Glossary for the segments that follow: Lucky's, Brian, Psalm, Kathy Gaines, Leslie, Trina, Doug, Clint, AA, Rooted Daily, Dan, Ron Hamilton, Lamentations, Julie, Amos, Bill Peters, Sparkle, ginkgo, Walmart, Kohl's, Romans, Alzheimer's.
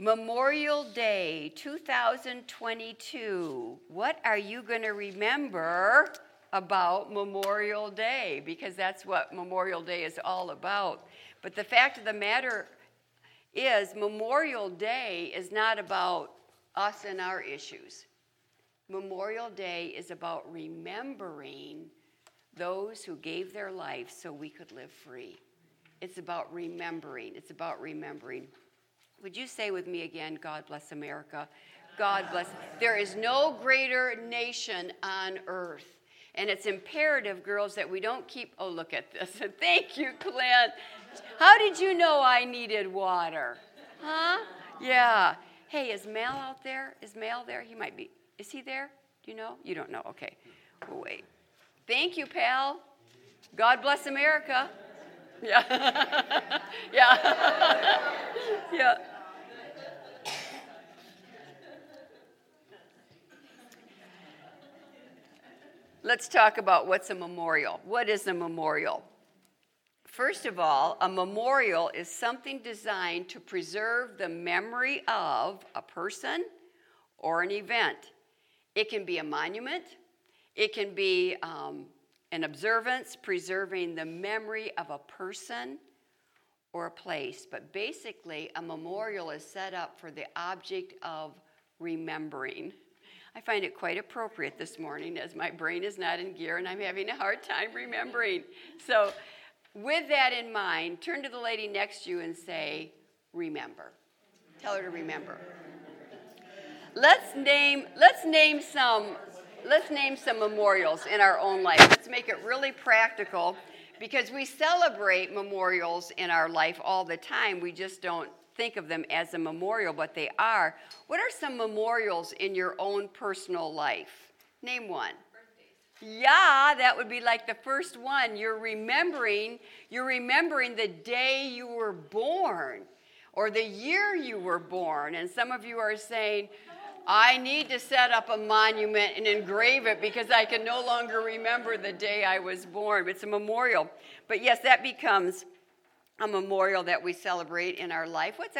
Memorial Day 2022. What are you going to remember about Memorial Day? Because that's what Memorial Day is all about. But the fact of the matter is, Memorial Day is not about us and our issues. Memorial Day is about remembering those who gave their life so we could live free. It's about remembering. It's about remembering. Would you say with me again, God bless America? God bless. There is no greater nation on earth. And it's imperative, girls, that we don't keep, oh, look at this. Thank you, Clint. How did you know I needed water? Huh? Yeah. Hey, is Mal out there? Is Mal there? He might be. Is he there? Do you know? You don't know. Okay. We'll wait. Thank you, pal. God bless America. Yeah. Yeah. Yeah. Let's talk about what's a memorial. What is a memorial? First of all, a memorial is something designed to preserve the memory of a person or an event. It can be a monument. It can be an observance preserving the memory of a person or a place. But basically, a memorial is set up for the object of remembering. I find it quite appropriate this morning as my brain is not in gear and I'm having a hard time remembering. So with that in mind, turn to the lady next to you and say, remember. Tell her to remember. Let's name some memorials in our own life. Let's make it really practical because we celebrate memorials in our life all the time. We just don't think of them as a memorial, but they are. What are some memorials in your own personal life? Name one. Birthdays. Yeah, that would be like the first one. You're remembering the day you were born or the year you were born. And some of you are saying, I need to set up a monument and engrave it because I can no longer remember the day I was born. It's a memorial. But yes, that becomes a memorial that we celebrate in our life. What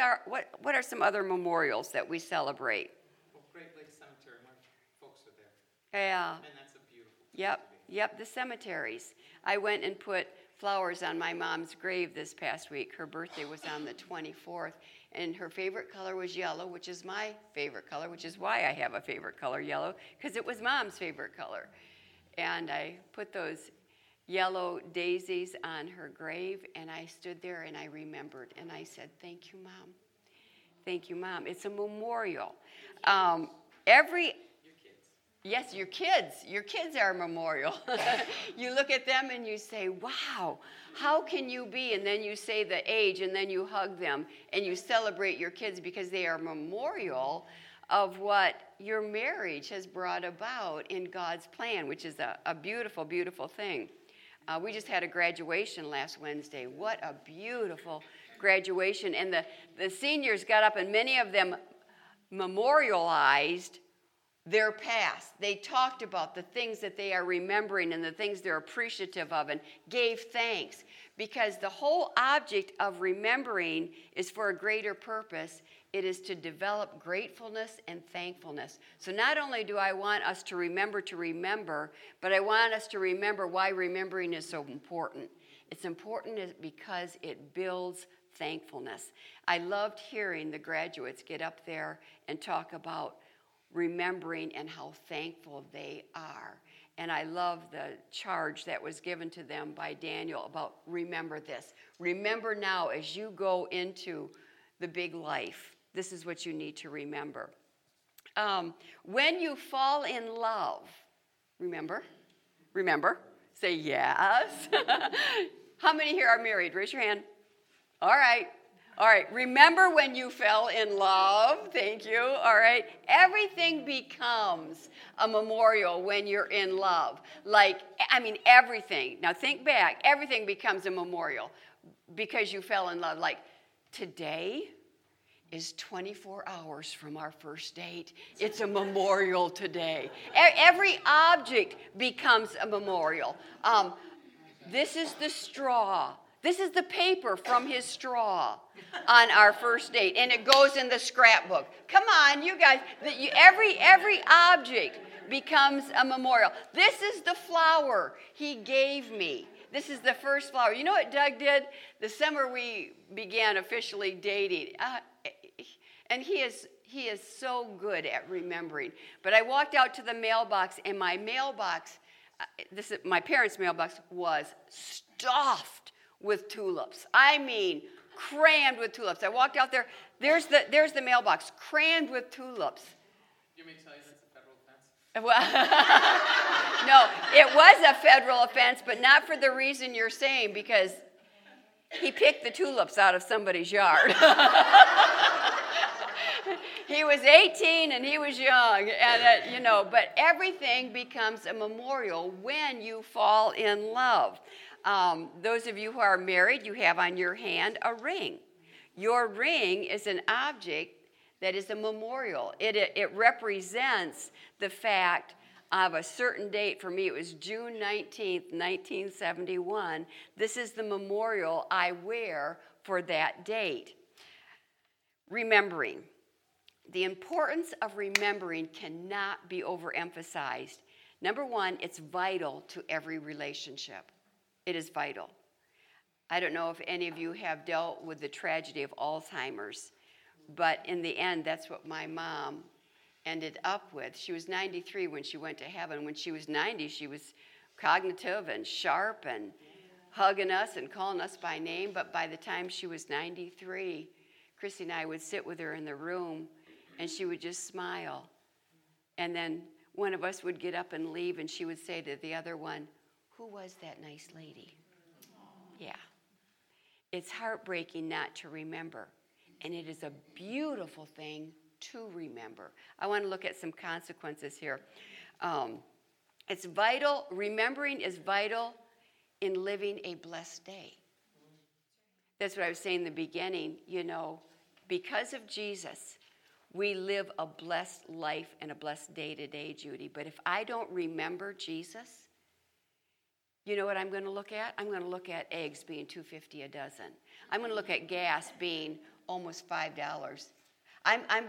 are some other memorials that we celebrate? Well, Great Lake Cemetery, my folks are there. Yeah. And that's a beautiful cemetery. Yep, the cemeteries. I went and put flowers on my mom's grave this past week. Her birthday was on the 24th, and her favorite color was yellow, which is my favorite color, which is why I have a favorite color, yellow, because it was Mom's favorite color. And I put those yellow daisies on her grave, and I stood there and I remembered, and I said, thank you, Mom. Thank you, Mom. It's a memorial. Yes, your kids. Your kids are a memorial. You look at them and you say, wow, how can you be? And then you say the age, and then you hug them, and you celebrate your kids because they are a memorial of what your marriage has brought about in God's plan, which is a beautiful, beautiful thing. We just had a graduation last Wednesday. What a beautiful graduation. And the seniors got up, and many of them memorialized their past. They talked about the things that they are remembering and the things they're appreciative of and gave thanks, because the whole object of remembering is for a greater purpose. It is to develop gratefulness and thankfulness. So not only do I want us to remember, but I want us to remember why remembering is so important. It's important because it builds thankfulness. I loved hearing the graduates get up there and talk about remembering and how thankful they are. And I love the charge that was given to them by Daniel about remember this. Remember now as you go into the big life. This is what you need to remember. When you fall in love, remember, say yes. How many here are married? Raise your hand. All right, remember when you fell in love. Thank you. All right. Everything becomes a memorial when you're in love. Everything. Now think back. Everything becomes a memorial because you fell in love. Like, today is 24 hours from our first date. It's a memorial today. Every object becomes a memorial. This is the straw This is the paper from his straw on our first date, and it goes in the scrapbook. Come on, you guys. Every object becomes a memorial. This is the flower he gave me. This is the first flower. You know what Doug did? The summer we began officially dating, and he is so good at remembering. But I walked out to the mailbox, and my mailbox, this is my parents' mailbox, was stuffed with tulips. I mean, crammed with tulips. I walked out there. There's the mailbox, crammed with tulips. You want me to tell you that's a federal offense? Well, no, it was a federal offense, but not for the reason you're saying, because he picked the tulips out of somebody's yard. He was 18 and he was young, and but everything becomes a memorial when you fall in love. Those of you who are married, you have on your hand a ring. Your ring is an object that is a memorial. It represents the fact of a certain date. For me, it was June 19th, 1971. This is the memorial I wear for that date. Remembering. The importance of remembering cannot be overemphasized. Number one, it's vital to every relationship. It is vital. I don't know if any of you have dealt with the tragedy of Alzheimer's, but in the end, that's what my mom ended up with. She was 93 when she went to heaven. When she was 90, she was cognitive and sharp and hugging us and calling us by name. But by the time she was 93, Chrissy and I would sit with her in the room, and she would just smile. And then one of us would get up and leave, and she would say to the other one, "Who was that nice lady?" Yeah. It's heartbreaking not to remember, and it is a beautiful thing to remember. I want to look at some consequences here. It's vital. Remembering is vital in living a blessed day. That's what I was saying in the beginning. Because of Jesus, we live a blessed life and a blessed day to day, Judy. But if I don't remember Jesus, you know what I'm going to look at? I'm going to look at eggs being $2.50 a dozen. I'm going to look at gas being almost $5. I'm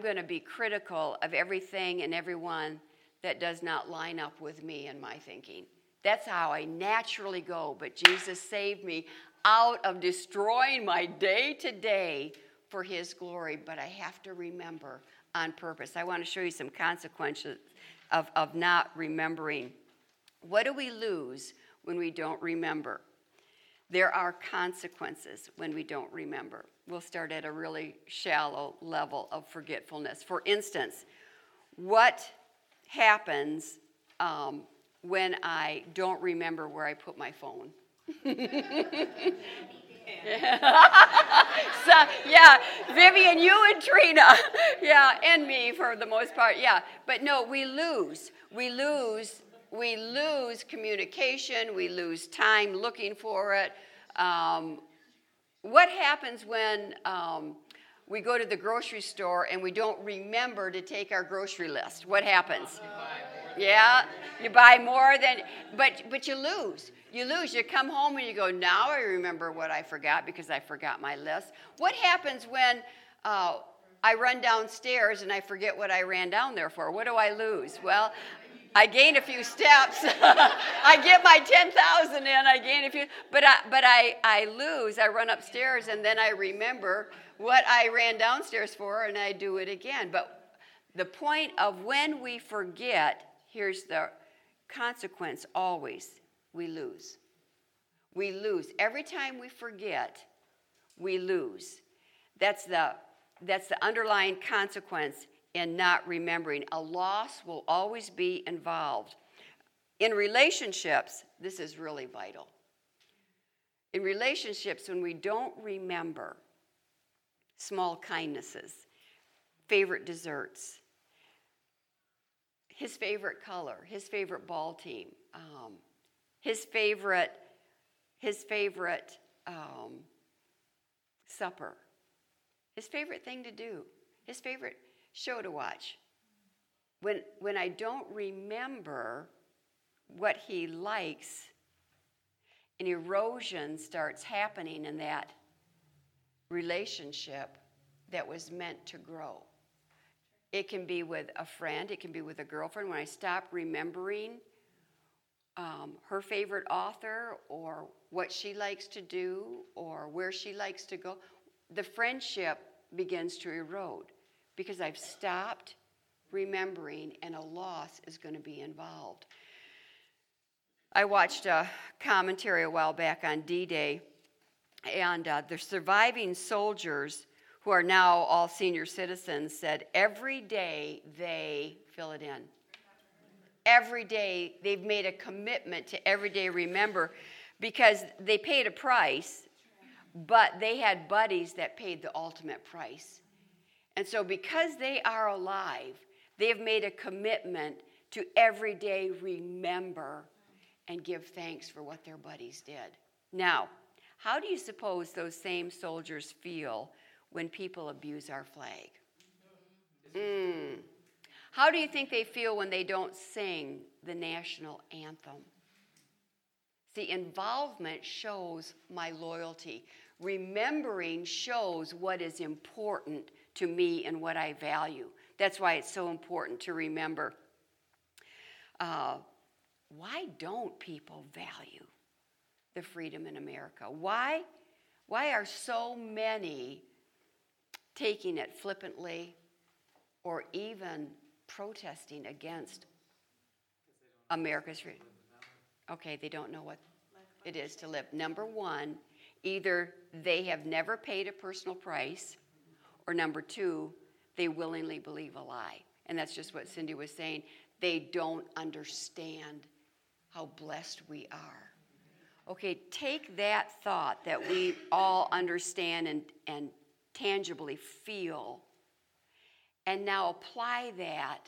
going to be critical of everything and everyone that does not line up with me and my thinking. That's how I naturally go. But Jesus saved me out of destroying my day to day for his glory, but I have to remember on purpose. I want to show you some consequences of not remembering. What do we lose when we don't remember? There are consequences when we don't remember. We'll start at a really shallow level of forgetfulness. For instance, what happens when I don't remember where I put my phone? So, yeah, Vivian, you and Trina, yeah, and me for the most part, yeah. But no, we lose communication. We lose time looking for it. What happens when we go to the grocery store and we don't remember to take our grocery list? What happens? Yeah, you buy more than, but you lose. You lose. You come home and you go, now I remember what I forgot because I forgot my list. What happens when I run downstairs and I forget what I ran down there for? What do I lose? Well, I gain a few steps. I get my 10,000 in. I gain a few, but I lose. I run upstairs and then I remember what I ran downstairs for and I do it again. But the point of when we forget, here's the consequence always. We lose. We lose. Every time we forget, we lose. That's the underlying consequence in not remembering. A loss will always be involved. In relationships, this is really vital. In relationships, when we don't remember small kindnesses, favorite desserts, his favorite color, his favorite ball team, his favorite supper, his favorite thing to do, his favorite show to watch. When I don't remember what he likes, and erosion starts happening in that relationship that was meant to grow. It can be with a friend. It can be with a girlfriend. When I stop remembering her favorite author or what she likes to do or where she likes to go, the friendship begins to erode because I've stopped remembering and a loss is going to be involved. I watched a commentary a while back on D-Day, and the surviving soldiers who are now all senior citizens said every day they fill it in. Every day they've made a commitment to every day remember because they paid a price, but they had buddies that paid the ultimate price. And so because they are alive, they have made a commitment to every day remember and give thanks for what their buddies did. Now, how do you suppose those same soldiers feel when people abuse our flag? How do you think they feel when they don't sing the national anthem? See, involvement shows my loyalty. Remembering shows what is important to me and what I value. That's why it's so important to remember. Why don't people value the freedom in America? Why are so many taking it flippantly or even protesting against America's freedom? Okay, they don't know what it is to live. Number one, either they have never paid a personal price, or number two, they willingly believe a lie. And that's just what Cindy was saying. They don't understand how blessed we are. Okay, take that thought that we all understand and tangibly feel, and now apply that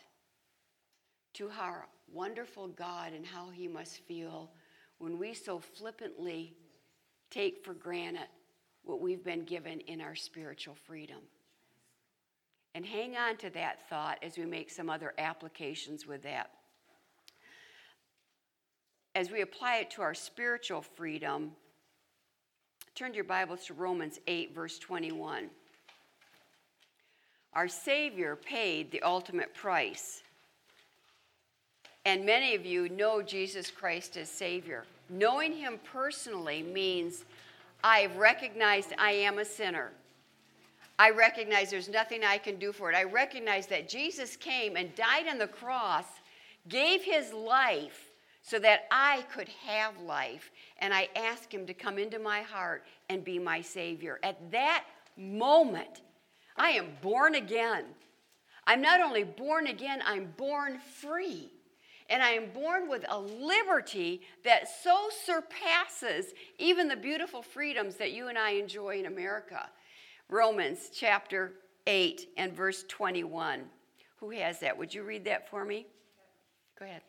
to our wonderful God and how he must feel when we so flippantly take for granted what we've been given in our spiritual freedom. And hang on to that thought as we make some other applications with that. As we apply it to our spiritual freedom, turn your Bibles to Romans 8, verse 21. Our Savior paid the ultimate price. And many of you know Jesus Christ as Savior. Knowing him personally means I've recognized I am a sinner. I recognize there's nothing I can do for it. I recognize that Jesus came and died on the cross, gave his life so that I could have life, and I ask him to come into my heart and be my Savior. At that moment, I am born again. I'm not only born again, I'm born free. And I am born with a liberty that so surpasses even the beautiful freedoms that you and I enjoy in America. Romans chapter 8 and verse 21. Who has that? Would you read that for me? Go ahead.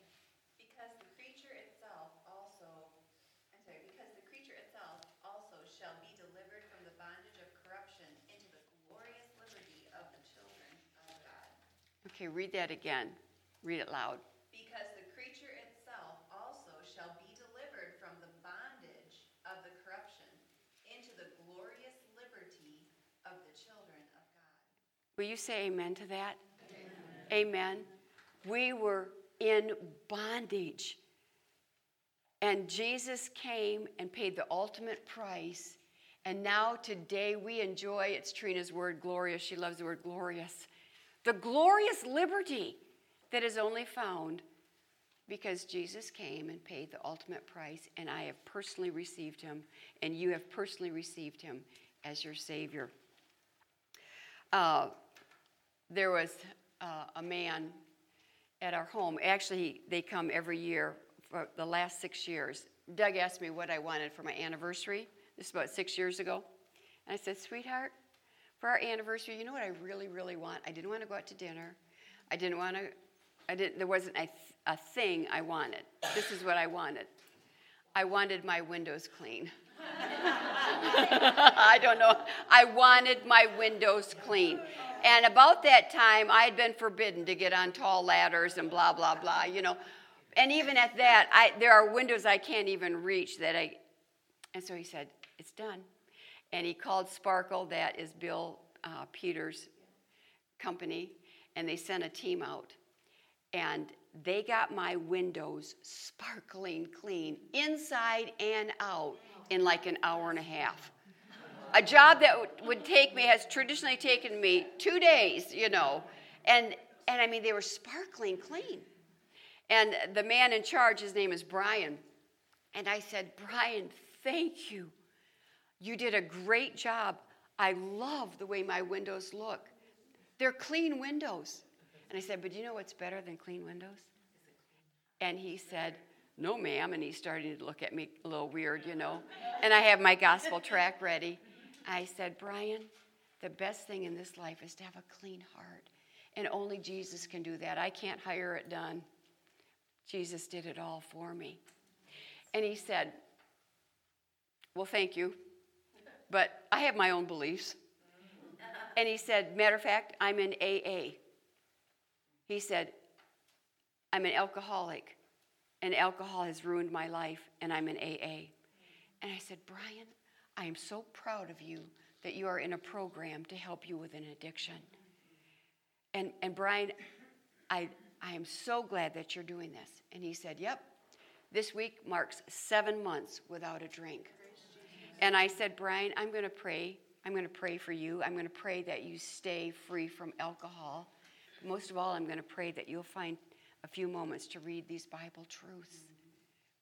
Because the creature itself also shall be delivered from the bondage of corruption into the glorious liberty of the children of God. Okay, read that again. Read it loud. Because the creature itself also shall be delivered from the bondage of the corruption into the glorious liberty of the children of God. Will you say amen to that? Amen. We were in bondage. And Jesus came and paid the ultimate price. And now today we enjoy, it's Trina's word, glorious. She loves the word glorious. The glorious liberty that is only found because Jesus came and paid the ultimate price, and I have personally received him, and you have personally received him as your Savior. There was a man at our home. Actually, they come every year for the last 6 years. Doug asked me what I wanted for my anniversary. This is about 6 years ago. And I said, sweetheart, for our anniversary, you know what I really, really want? I didn't want to go out to dinner. There wasn't a thing I wanted. This is what I wanted. I wanted my windows clean. I don't know. I wanted my windows clean. And about that time, I had been forbidden to get on tall ladders and blah, blah, blah, you know. And even at that, there are windows I can't even reach that I And so he said, it's done. And he called Sparkle, that is Bill Peters' company, and they sent a team out. And they got my windows sparkling clean, inside and out, in like an hour and a half. A job that would take me, has traditionally taken me 2 days, you know. And I mean, they were sparkling clean. And the man in charge, his name is Brian. And I said, Brian, thank you. You did a great job. I love the way my windows look. They're clean windows. And I said, but you know what's better than clean windows? And he said, no, ma'am. And he's starting to look at me a little weird, you know. And I have my gospel track ready. I said, Brian, the best thing in this life is to have a clean heart. And only Jesus can do that. I can't hire it done. Jesus did it all for me. And he said, well, thank you, but I have my own beliefs. And he said, matter of fact, I'm in AA. He said, I'm an alcoholic, and alcohol has ruined my life, and I'm in AA. And I said, Brian, I am so proud of you that you are in a program to help you with an addiction. And Brian, I am so glad that you're doing this. And he said, yep, this week marks 7 months without a drink. And I said, Brian, I'm going to pray. I'm going to pray for you. I'm going to pray that you stay free from alcohol. Most of all, I'm going to pray that you'll find a few moments to read these Bible truths,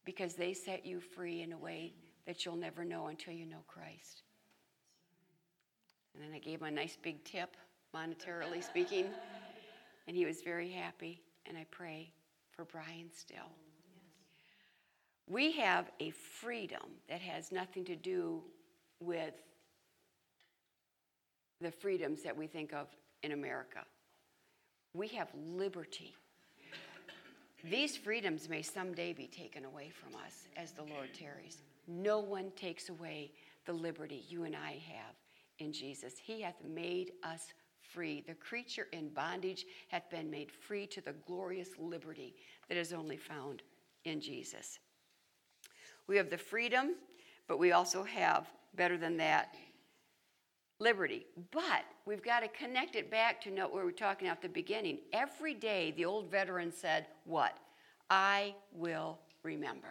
because they set you free in a way that you'll never know until you know Christ. And then I gave him a nice big tip, monetarily speaking, and he was very happy, and I pray for Brian still. We have a freedom that has nothing to do with the freedoms that we think of in America. We have liberty. These freedoms may someday be taken away from us as the Lord tarries. No one takes away the liberty you and I have in Jesus. He hath made us free. The creature in bondage hath been made free to the glorious liberty that is only found in Jesus. We have the freedom, but we also have, better than that, liberty. But we've got to connect it back to what we were talking about at the beginning. Every day, the old veteran said, what? I will remember.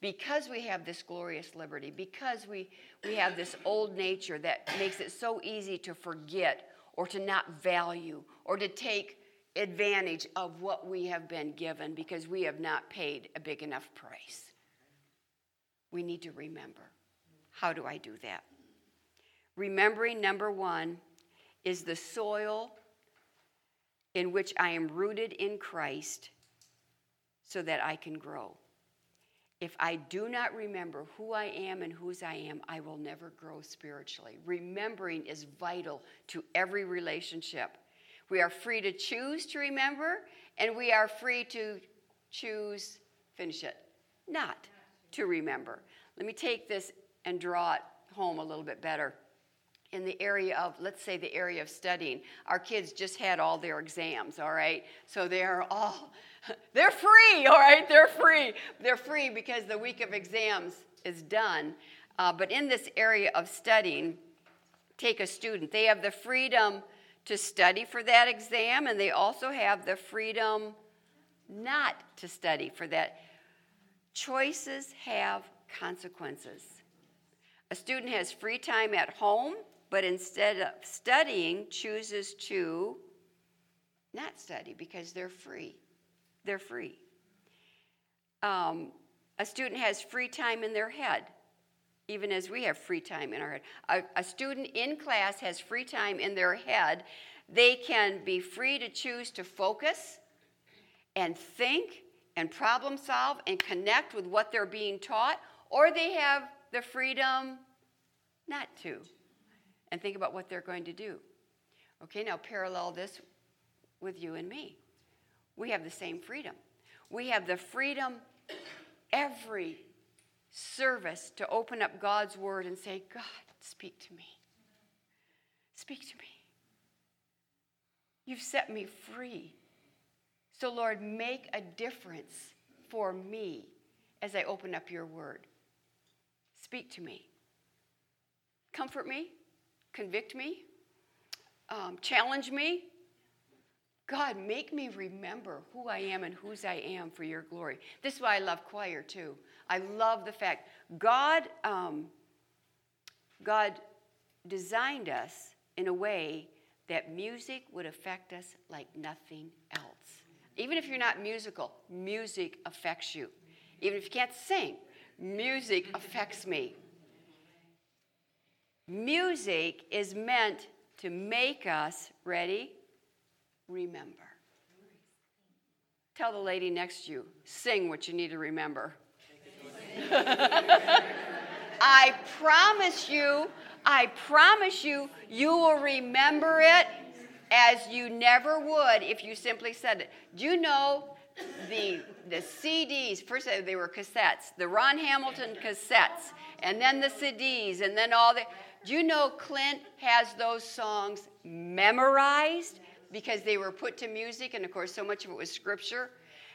Because we have this glorious liberty, because we have this old nature that makes it so easy to forget or to not value or to take advantage of what we have been given because we have not paid a big enough price. We need to remember. How do I do that? Remembering, number one, is the soil in which I am rooted in Christ so that I can grow. If I do not remember who I am and whose I am, I will never grow spiritually. Remembering is vital to every relationship. We are free to choose to remember, and we are free to choose, finish it, not to remember. Let me take this and draw it home a little bit better. In the area of, let's say, the area of studying, our kids just had all their exams, all right? So they're free, all right? They're free. They're free because the week of exams is done. But in this area of studying, take a student. They have the freedom to study for that exam, and they also have the freedom not to study for that. Choices have consequences. A student has free time at home, but instead of studying, chooses to not study because they're free. They're free. A student has free time in their head, even as we have free time in our head. A student in class has free time in their head. They can be free to choose to focus and think and problem solve and connect with what they're being taught, or they have the freedom not to, and think about what they're going to do. Okay, now parallel this with you and me. We have the same freedom. We have the freedom every service to open up God's word and say, God, speak to me. Speak to me. You've set me free. So, Lord, make a difference for me as I open up your word. speak to me. Comfort me, convict me, challenge me. God, make me remember who I am and whose I am for your glory. This is why I love choir, too. I love the fact God designed us in a way that music would affect us like nothing else. Even if you're not musical, music affects you. Even if you can't sing, music affects me. Music is meant to make us, ready, remember. Tell the lady next to you, sing what you need to remember. I promise you, you will remember it as you never would if you simply said it. Do you know the CDs, first they were cassettes, the Ron Hamilton cassettes, and then the CDs, and then all the... Do you know Clint has those songs memorized because they were put to music, and of course so much of it was scripture?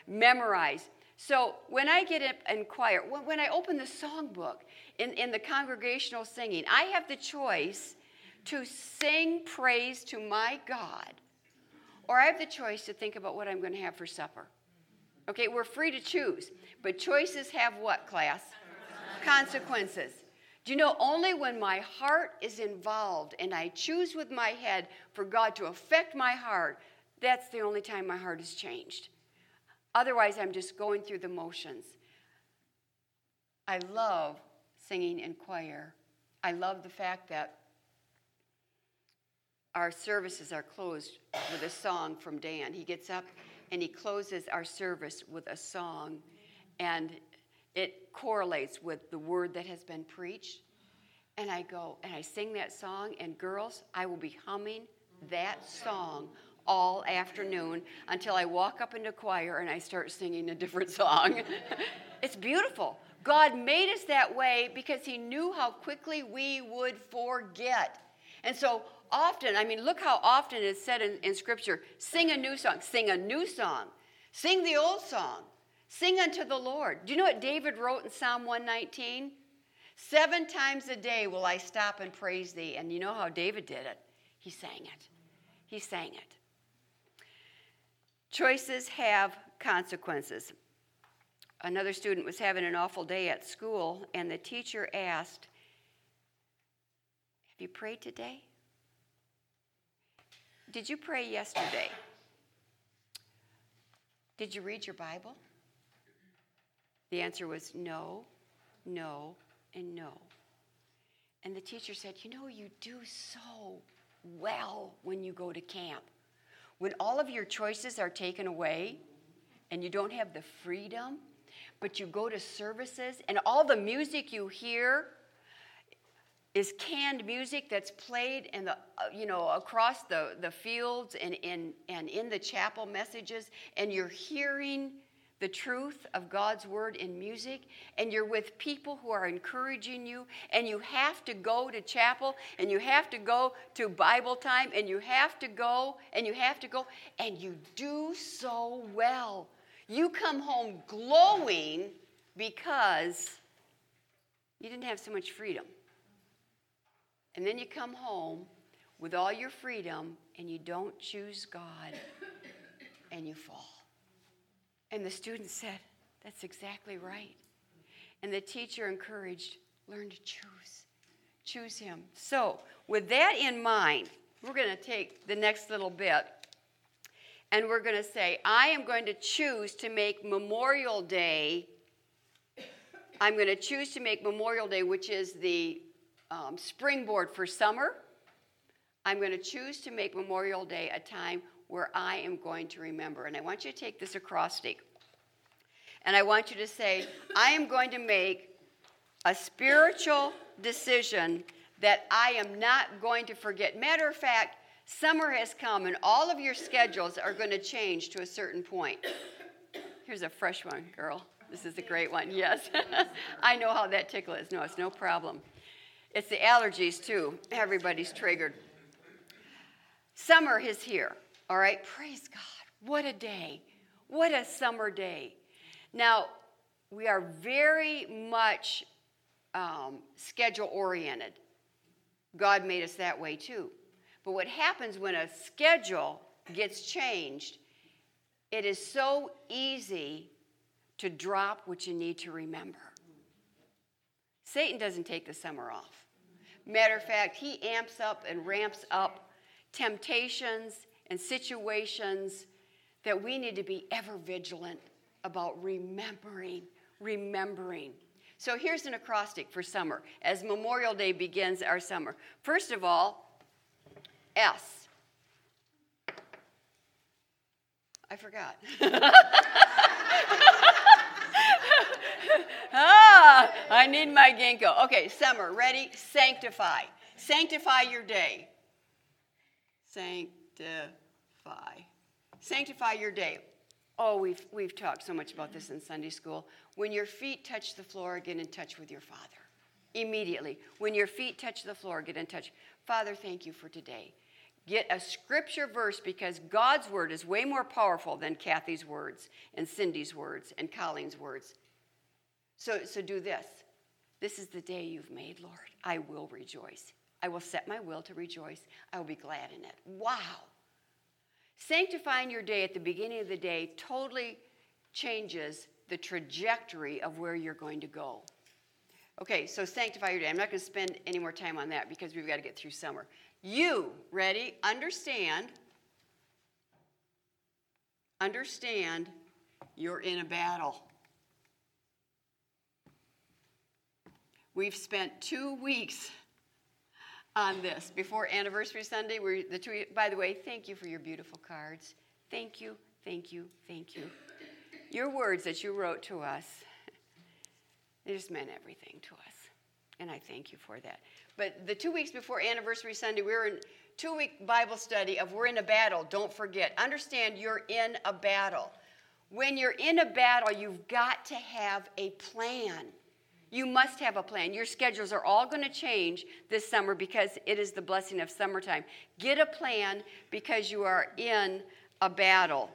Memorized. So when I get up and choir, when I open the songbook in the congregational singing, I have the choice to sing praise to my God, or I have the choice to think about what I'm going to have for supper. Okay, we're free to choose, but choices have what, class? Consequences. Do you know, only when my heart is involved and I choose with my head for God to affect my heart, that's the only time my heart is changed. Otherwise, I'm just going through the motions. I love singing in choir. I love the fact that our services are closed with a song from Dan. He gets up and he closes our service with a song, and it correlates with the word that has been preached. And I go and I sing that song, and girls, I will be humming that song all afternoon until I walk up into choir and I start singing a different song. It's beautiful. God made us that way because he knew how quickly we would forget. And so often, I mean, look how often it's said in Scripture, sing a new song, sing the old song, sing unto the Lord. Do you know what David wrote in Psalm 119? 7 times a day will I stop and praise thee. And you know how David did it. He sang it. Choices have consequences. Another student was having an awful day at school, and the teacher asked, have you prayed today? Did you pray yesterday? Did you read your Bible? The answer was no, and no. And the teacher said, you know, you do so well when you go to camp. When all of your choices are taken away and you don't have the freedom, but you go to services and all the music you hear is canned music that's played in the, across the fields and in the chapel messages, and you're hearing the truth of God's word in music, and you're with people who are encouraging you, and you have to go to chapel, and you have to go to Bible time, and you have to go, and you do so well. You come home glowing because you didn't have so much freedom. And then you come home with all your freedom, and you don't choose God, and you fall. And the student said, that's exactly right. And the teacher encouraged, learn to choose. Choose him. So with that in mind, we're going to take the next little bit, and we're going to say, I am going to choose to make Memorial Day. I'm going to choose to make Memorial Day, which is the springboard for summer. I'm going to choose to make Memorial Day a time where I am going to remember. And I want you to take this acrostic. And I want you to say, I am going to make a spiritual decision that I am not going to forget. Matter of fact, summer has come and all of your schedules are going to change to a certain point. Here's a fresh one, girl. This is a great one, yes. I know how that tickle is. No, it's no problem. It's the allergies, too. Everybody's triggered. Summer is here. All right, praise God. What a day. What a summer day. Now, we are very much schedule-oriented. God made us that way too. But what happens when a schedule gets changed, it is so easy to drop what you need to remember. Satan doesn't take the summer off. Matter of fact, he amps up and ramps up temptations and situations that we need to be ever vigilant about remembering. So here's an acrostic for summer. As Memorial Day begins our summer. First of all, S. I forgot. I need my ginkgo. Okay, summer. Ready? Sanctify. Sanctify your day. Sanctify your day. Oh, we've talked so much about this in Sunday school. When your feet touch the floor, get in touch with your Father. Immediately. When your feet touch the floor, get in touch. Father, thank you for today. Get a scripture verse, because God's word is way more powerful than Kathy's words and Cindy's words and Colleen's words. So do this. This is the day you've made, Lord. I will rejoice. I will set my will to rejoice. I will be glad in it. Wow. Sanctifying your day at the beginning of the day totally changes the trajectory of where you're going to go. Okay, so sanctify your day. I'm not going to spend any more time on that because we've got to get through summer. You, ready? Understand you're in a battle. We've spent 2 weeks on this. Before Anniversary Sunday, by the way, thank you for your beautiful cards. Thank you. Your words that you wrote to us, they just meant everything to us. And I thank you for that. But the 2 weeks before Anniversary Sunday, we were in 2-week Bible study of we're in a battle, don't forget. Understand you're in a battle. When you're in a battle, you've got to have a plan. You must have a plan. Your schedules are all going to change this summer because it is the blessing of summertime. Get a plan because you are in a battle.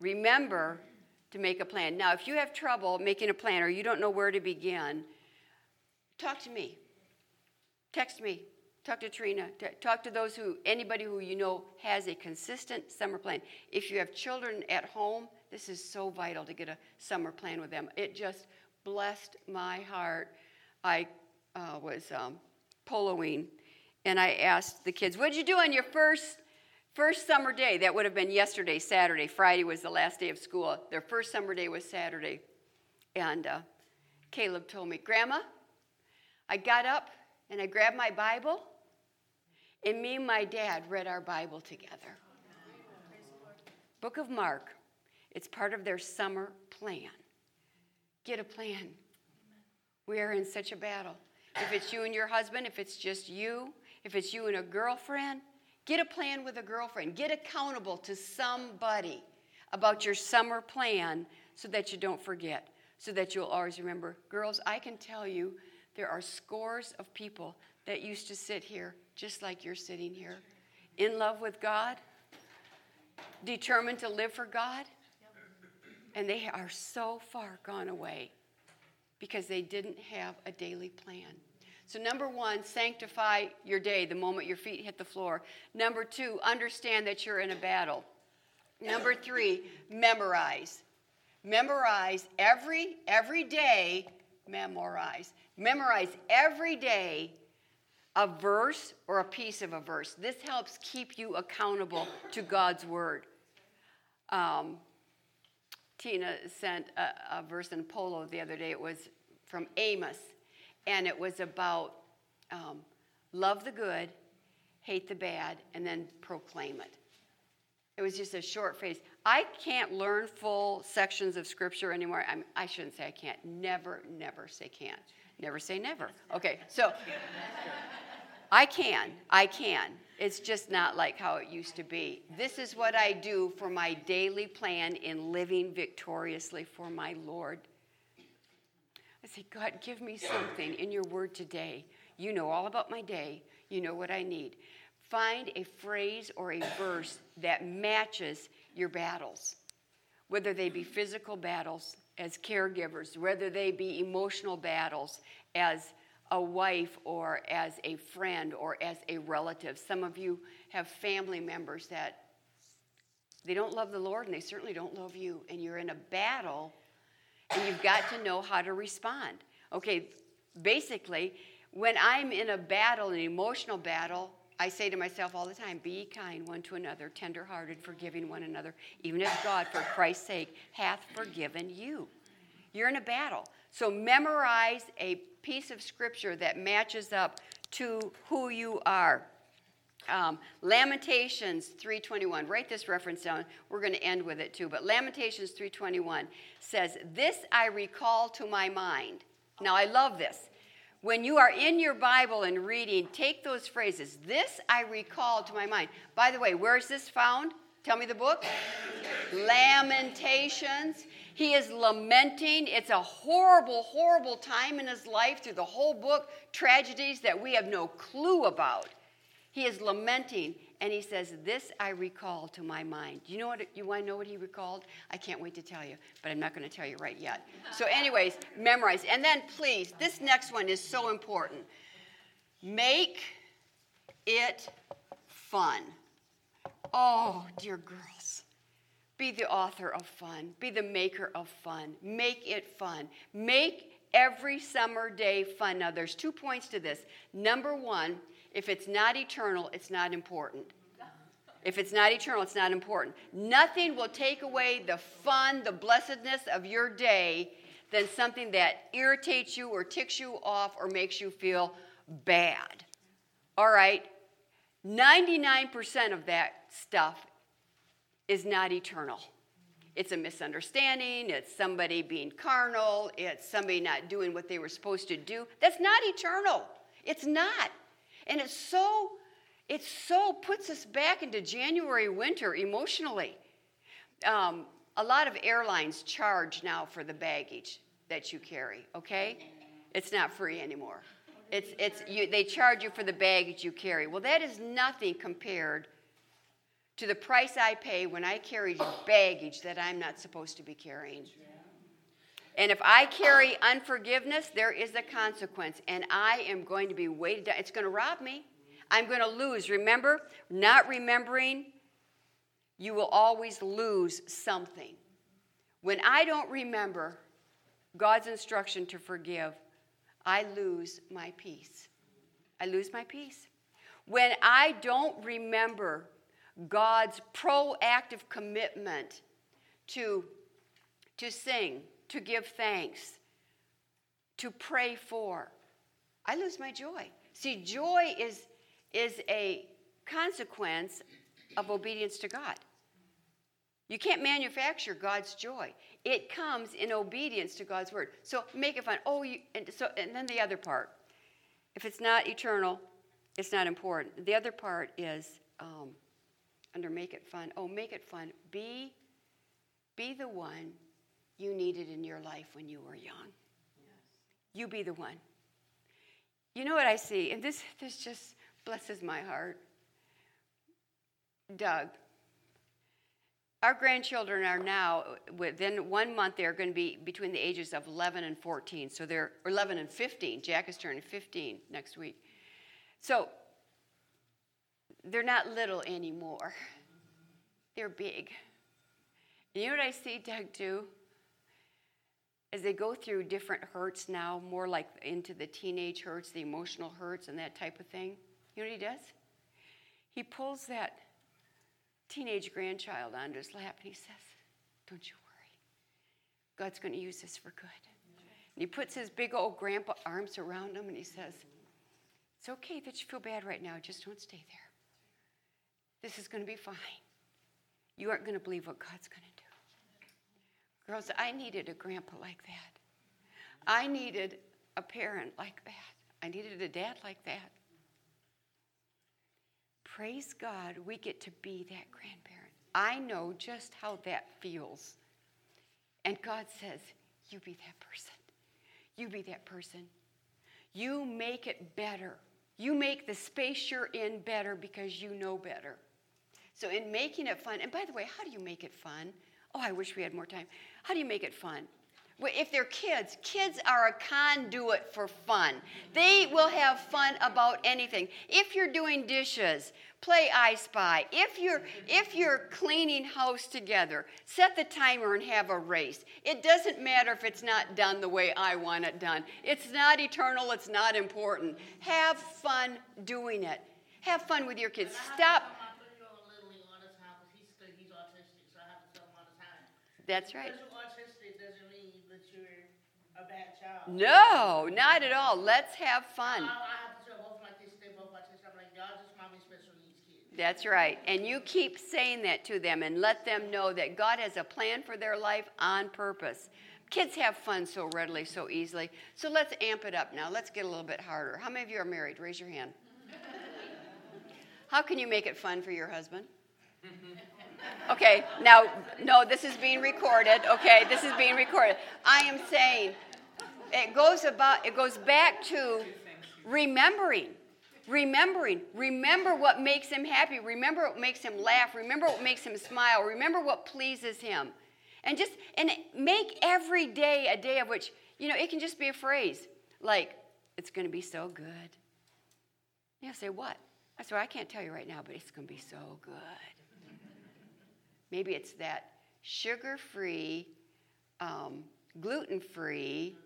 Remember to make a plan. Now, if you have trouble making a plan or you don't know where to begin, talk to me. Text me. Talk to Trina. Talk to anybody who you know has a consistent summer plan. If you have children at home, this is so vital to get a summer plan with them. It just blessed my heart. I was poloing, and I asked the kids, what did you do on your first summer day? That would have been yesterday, Saturday. Friday was the last day of school. Their first summer day was Saturday. And Caleb told me, Grandma, I got up and I grabbed my Bible, and me and my dad read our Bible together. Book of Mark. It's part of their summer plan. Get a plan. We are in such a battle. If it's you and your husband, if it's just you, if it's you and a girlfriend, get a plan with a girlfriend. Get accountable to somebody about your summer plan so that you don't forget, so that you'll always remember. Girls, I can tell you there are scores of people that used to sit here just like you're sitting here, in love with God, determined to live for God. And they are so far gone away because they didn't have a daily plan. So 1, sanctify your day the moment your feet hit the floor. 2, understand that you're in a battle. 3, memorize. Memorize every day a verse or a piece of a verse. This helps keep you accountable to God's word. Tina sent a verse in Polo the other day. It was from Amos, and it was about love the good, hate the bad, and then proclaim it. It was just a short phrase. I can't learn full sections of Scripture anymore. I shouldn't say I can't. Never say can't. Never say never. Okay, so I can. It's just not like how it used to be. This is what I do for my daily plan in living victoriously for my Lord. I say, God, give me something in your word today. You know all about my day. You know what I need. Find a phrase or a verse that matches your battles, whether they be physical battles as caregivers, whether they be emotional battles as a wife or as a friend or as a relative. Some of you have family members that they don't love the Lord and they certainly don't love you, and you're in a battle and you've got to know how to respond. Okay, basically, when I'm in a battle, an emotional battle, I say to myself all the time, be kind one to another, tenderhearted, forgiving one another, even if God, for Christ's sake, hath forgiven you. You're in a battle. So memorize a piece of scripture that matches up to who you are. Lamentations 3:21. Write this reference down. We're going to end with it too. But Lamentations 3:21 says, this I recall to my mind. Now, I love this. When you are in your Bible and reading, take those phrases. This I recall to my mind. By the way, where is this found? Tell me the book. Lamentations. He is lamenting. It's a horrible, horrible time in his life through the whole book. Tragedies that we have no clue about. He is lamenting, and he says, this I recall to my mind. You want to know what he recalled? I can't wait to tell you, but I'm not going to tell you right yet. So anyways, memorize. And then please, this next one is so important. Make it fun. Oh, dear girls, be the author of fun. Be the maker of fun. Make it fun. Make every summer day fun. Now, there's 2 points to this. Number one, if it's not eternal, it's not important. If it's not eternal, it's not important. Nothing will take away the fun, the blessedness of your day than something that irritates you or ticks you off or makes you feel bad. All right? 99% of that stuff is not eternal. It's a misunderstanding. It's somebody being carnal. It's somebody not doing what they were supposed to do. That's not eternal. It's not. And it so puts us back into January winter emotionally. A lot of airlines charge now for the baggage that you carry, okay? It's not free anymore. They charge you for the baggage you carry. Well, that is nothing compared to the price I pay when I carry baggage that I'm not supposed to be carrying. And if I carry unforgiveness, there is a consequence, and I am going to be weighted down. It's going to rob me. I'm going to lose. Remember, not remembering, you will always lose something. When I don't remember God's instruction to forgive, I lose my peace. I lose my peace. When I don't remember God's proactive commitment to sing, to give thanks, to pray for, I lose my joy. See, joy is a consequence of obedience to God. You can't manufacture God's joy. It comes in obedience to God's word. So make it fun. And then the other part. If it's not eternal, it's not important. The other part is under make it fun. Oh, make it fun. Be the one you needed in your life when you were young. Yes. You be the one. You know what I see? And this just blesses my heart. Doug, our grandchildren are now, within 1 month, they're going to be between the ages of 11 and 14. So they're 11 and 15. Jack is turning 15 next week. So they're not little anymore. They're big. You know what I see Doug do? As they go through different hurts now, more like into the teenage hurts, the emotional hurts and that type of thing, you know what he does? He pulls that teenage grandchild onto his lap and he says, don't you worry. God's going to use this for good. And he puts his big old grandpa arms around him and he says, it's okay that you feel bad right now. Just don't stay there. This is going to be fine. You aren't going to believe what God's going to do. Girls, I needed a grandpa like that. I needed a parent like that. I needed a dad like that. Praise God, we get to be that grandparent. I know just how that feels. And God says, you be that person. You be that person. You make it better. You make the space you're in better because you know better. So in making it fun, and by the way, how do you make it fun? Oh, I wish we had more time. How do you make it fun? If they're kids, kids are a conduit for fun. They will have fun about anything. If you're doing dishes, play I Spy. If you're cleaning house together, set the timer and have a race. It doesn't matter if it's not done the way I want it done. It's not eternal. It's not important. Have fun doing it. Have fun with your kids. Stop. He's autistic, so I have to tell him all the time. That's right. A bad child. No, not at all. Let's have fun. I have to tell both my kids, stay both my kids. I'm like, y'all just mommy's special needs kids. That's right. And you keep saying that to them and let them know that God has a plan for their life on purpose. Kids have fun so readily, so easily. So let's amp it up now. Let's get a little bit harder. How many of you are married? Raise your hand. How can you make it fun for your husband? Okay, now, no, this is being recorded. Okay, this is being recorded. I am saying... It goes back to remembering. Remember what makes him happy. Remember what makes him laugh. Remember what makes him smile. Remember what pleases him. And make every day a day of which, it can just be a phrase like, it's going to be so good. You'll say, what? I said, I can't tell you right now, but it's going to be so good. Maybe it's that sugar-free, gluten-free,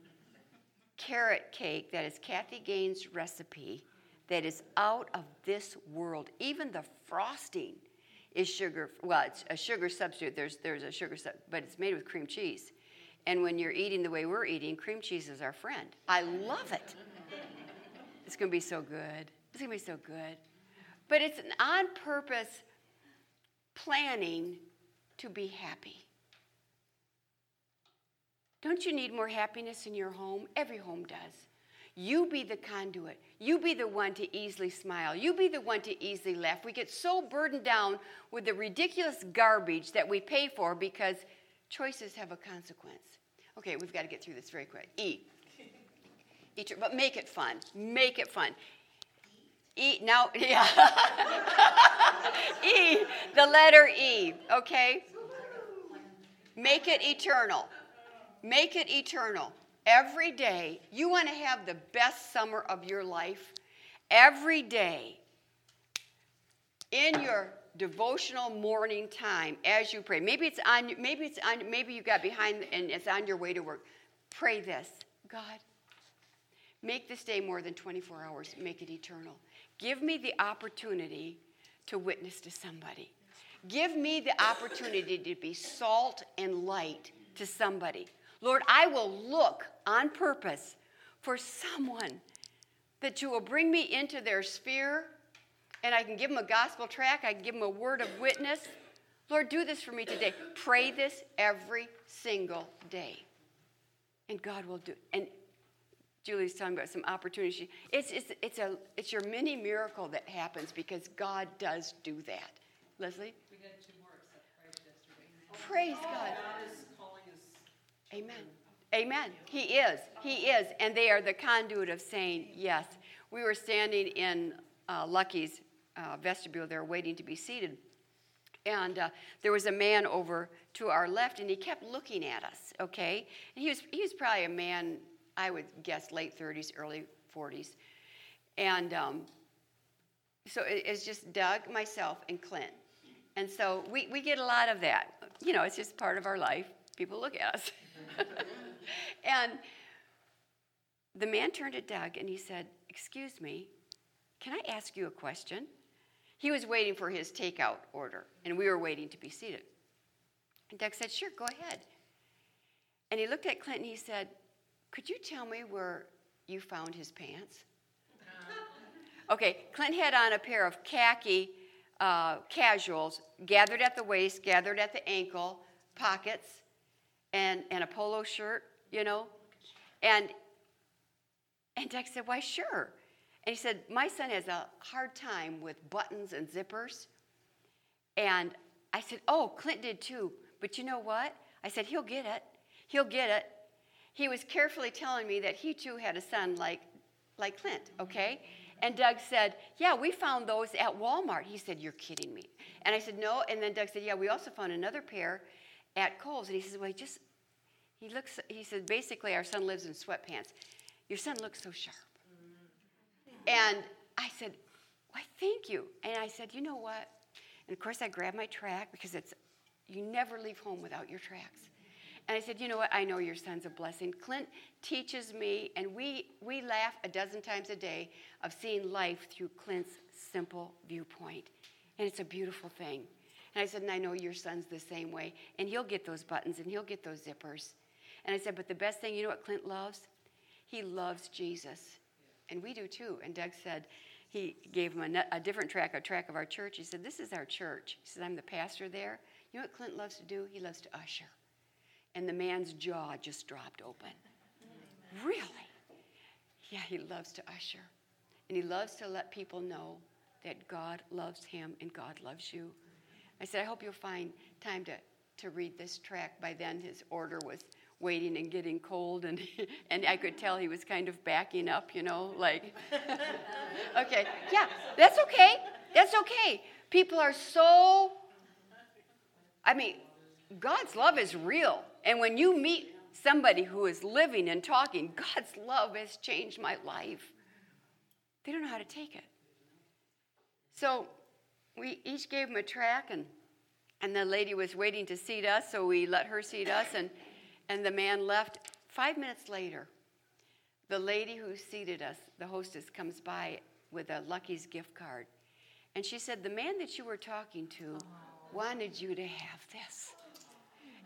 carrot cake that is Kathy Gaines' recipe that is out of this world. Even the frosting is sugar. Well, it's a sugar substitute. There's a sugar substitute, but it's made with cream cheese. And when you're eating the way we're eating, cream cheese is our friend. I love it. It's going to be so good. It's going to be so good. But it's an on-purpose planning to be happy. Don't you need more happiness in your home? Every home does. You be the conduit. You be the one to easily smile. You be the one to easily laugh. We get so burdened down with the ridiculous garbage that we pay for because choices have a consequence. Okay, we've got to get through this very quick. Eat, but make it fun. Make it fun. Eat, now, yeah. E, the letter E, okay? Make it eternal. Make it eternal. Every day, you want to have the best summer of your life. Every day, in your devotional morning time, as you pray, maybe you got behind and it's on your way to work. Pray this: God, make this day more than 24 hours. Make it eternal. Give me the opportunity to witness to somebody. Give me the opportunity to be salt and light to somebody. Lord, I will look on purpose for someone that you will bring me into their sphere, and I can give them a gospel track. I can give them a word of witness. Lord, do this for me today. Pray this every single day, and God will do. And Julie's talking about some opportunities. It's your mini miracle that happens because God does do that. Leslie? We got two more except praise yesterday. Praise God. Amen. Amen. He is. He is. And they are the conduit of saying yes. We were standing in Lucky's vestibule there waiting to be seated. And there was a man over to our left, and he kept looking at us, okay? And he was probably a man, I would guess, late 30s, early 40s. And so it's just Doug, myself, and Clint. And so we get a lot of that. It's just part of our life. People look at us. And the man turned to Doug and he said, excuse me, can I ask you a question? He was waiting for his takeout order, and we were waiting to be seated. And Doug said, sure, go ahead. And he looked at Clint and he said, could you tell me where you found his pants? Okay, Clint had on a pair of khaki casuals, gathered at the waist, gathered at the ankle, pockets, and a polo shirt, And Doug said, why, sure. And he said, my son has a hard time with buttons and zippers. And I said, oh, Clint did too. But you know what? I said, he'll get it. He was carefully telling me that he too had a son like Clint, okay? And Doug said, yeah, we found those at Walmart. He said, you're kidding me. And I said, no. And then Doug said, yeah, we also found another pair at Kohl's. And he says, well, He said, basically, our son lives in sweatpants. Your son looks so sharp. And I said, why, thank you. And I said, you know what? And, of course, I grabbed my track because it's you never leave home without your tracks. And I said, you know what? I know your son's a blessing. Clint teaches me, and we laugh a dozen times a day of seeing life through Clint's simple viewpoint. And it's a beautiful thing. And I said, and I know your son's the same way. And he'll get those buttons, and he'll get those zippers. And I said, but the best thing, you know what Clint loves? He loves Jesus. And we do, too. And Doug said, he gave him a different track, a track of our church. He said, this is our church. He said, I'm the pastor there. You know what Clint loves to do? He loves to usher. And the man's jaw just dropped open. Amen. Really? Yeah, he loves to usher. And he loves to let people know that God loves him and God loves you. I said, I hope you'll find time to read this track. By then, his order was waiting and getting cold, and I could tell he was kind of backing up, you know, like, okay, yeah, that's okay. That's okay. People are so, I mean, God's love is real. And when you meet somebody who is living and talking, God's love has changed my life. They don't know how to take it. So we each gave him a track, and the lady was waiting to seat us, so we let her seat us, and the man left. 5 minutes later, the lady who seated us, the hostess, comes by with a Lucky's gift card. And she said, the man that you were talking to wanted you to have this.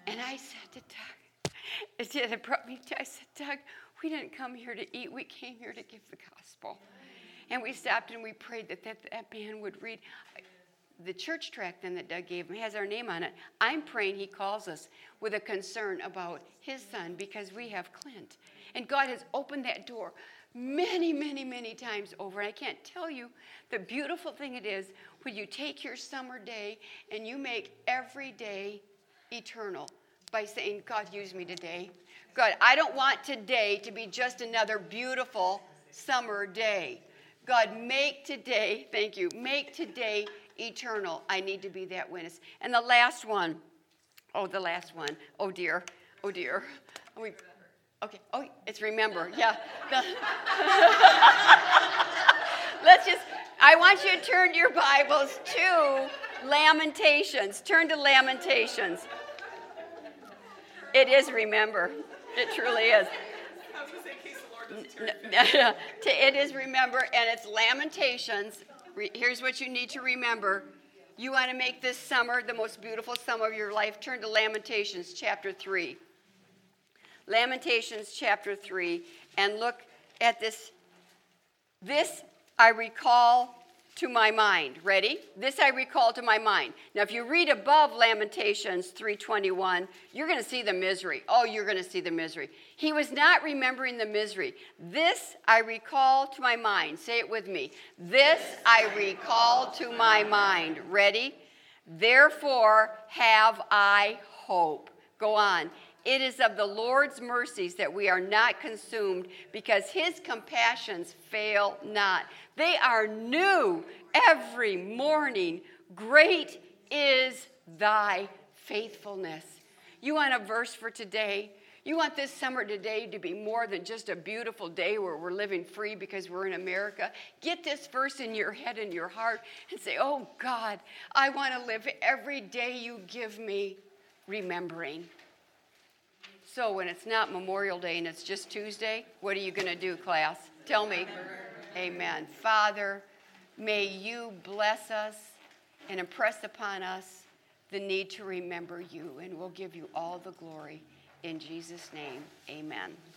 And I said to Doug, I said, Doug, we didn't come here to eat. We came here to give the gospel. And we stopped and we prayed that man would read. The church tract then that Doug gave him has our name on it. I'm praying he calls us with a concern about his son because we have Clint. And God has opened that door many, many, many times over. And I can't tell you the beautiful thing it is when you take your summer day and you make every day eternal by saying, God, use me today. God, I don't want today to be just another beautiful summer day. God, make today, thank you, make today eternal. I need to be that witness. And the last one. Oh, dear. Okay. Oh, it's remember. Yeah. I want you to turn your Bibles to Lamentations. Turn to Lamentations. It is remember. It truly is. It is remember, and it's Lamentations. Here's what you need to remember. You want to make this summer the most beautiful summer of your life. Turn to Lamentations chapter 3. Lamentations chapter 3, and look at this. This I recall to my mind. Ready? This I recall to my mind. Now, if you read above Lamentations 3:21, you're going to see the misery. Oh, you're going to see the misery. He was not remembering the misery. This I recall to my mind. Say it with me. This I recall to my mind. Ready? Therefore have I hope. Go on. It is of the Lord's mercies that we are not consumed, because his compassions fail not. They are new every morning. Great is thy faithfulness. You want a verse for today? You want this summer today to be more than just a beautiful day where we're living free because we're in America. Get this verse in your head and your heart and say, oh, God, I want to live every day you give me remembering. So when it's not Memorial Day and it's just Tuesday, what are you going to do, class? Tell me. Amen. Father, may you bless us and impress upon us the need to remember you, and we'll give you all the glory. In Jesus' name, amen.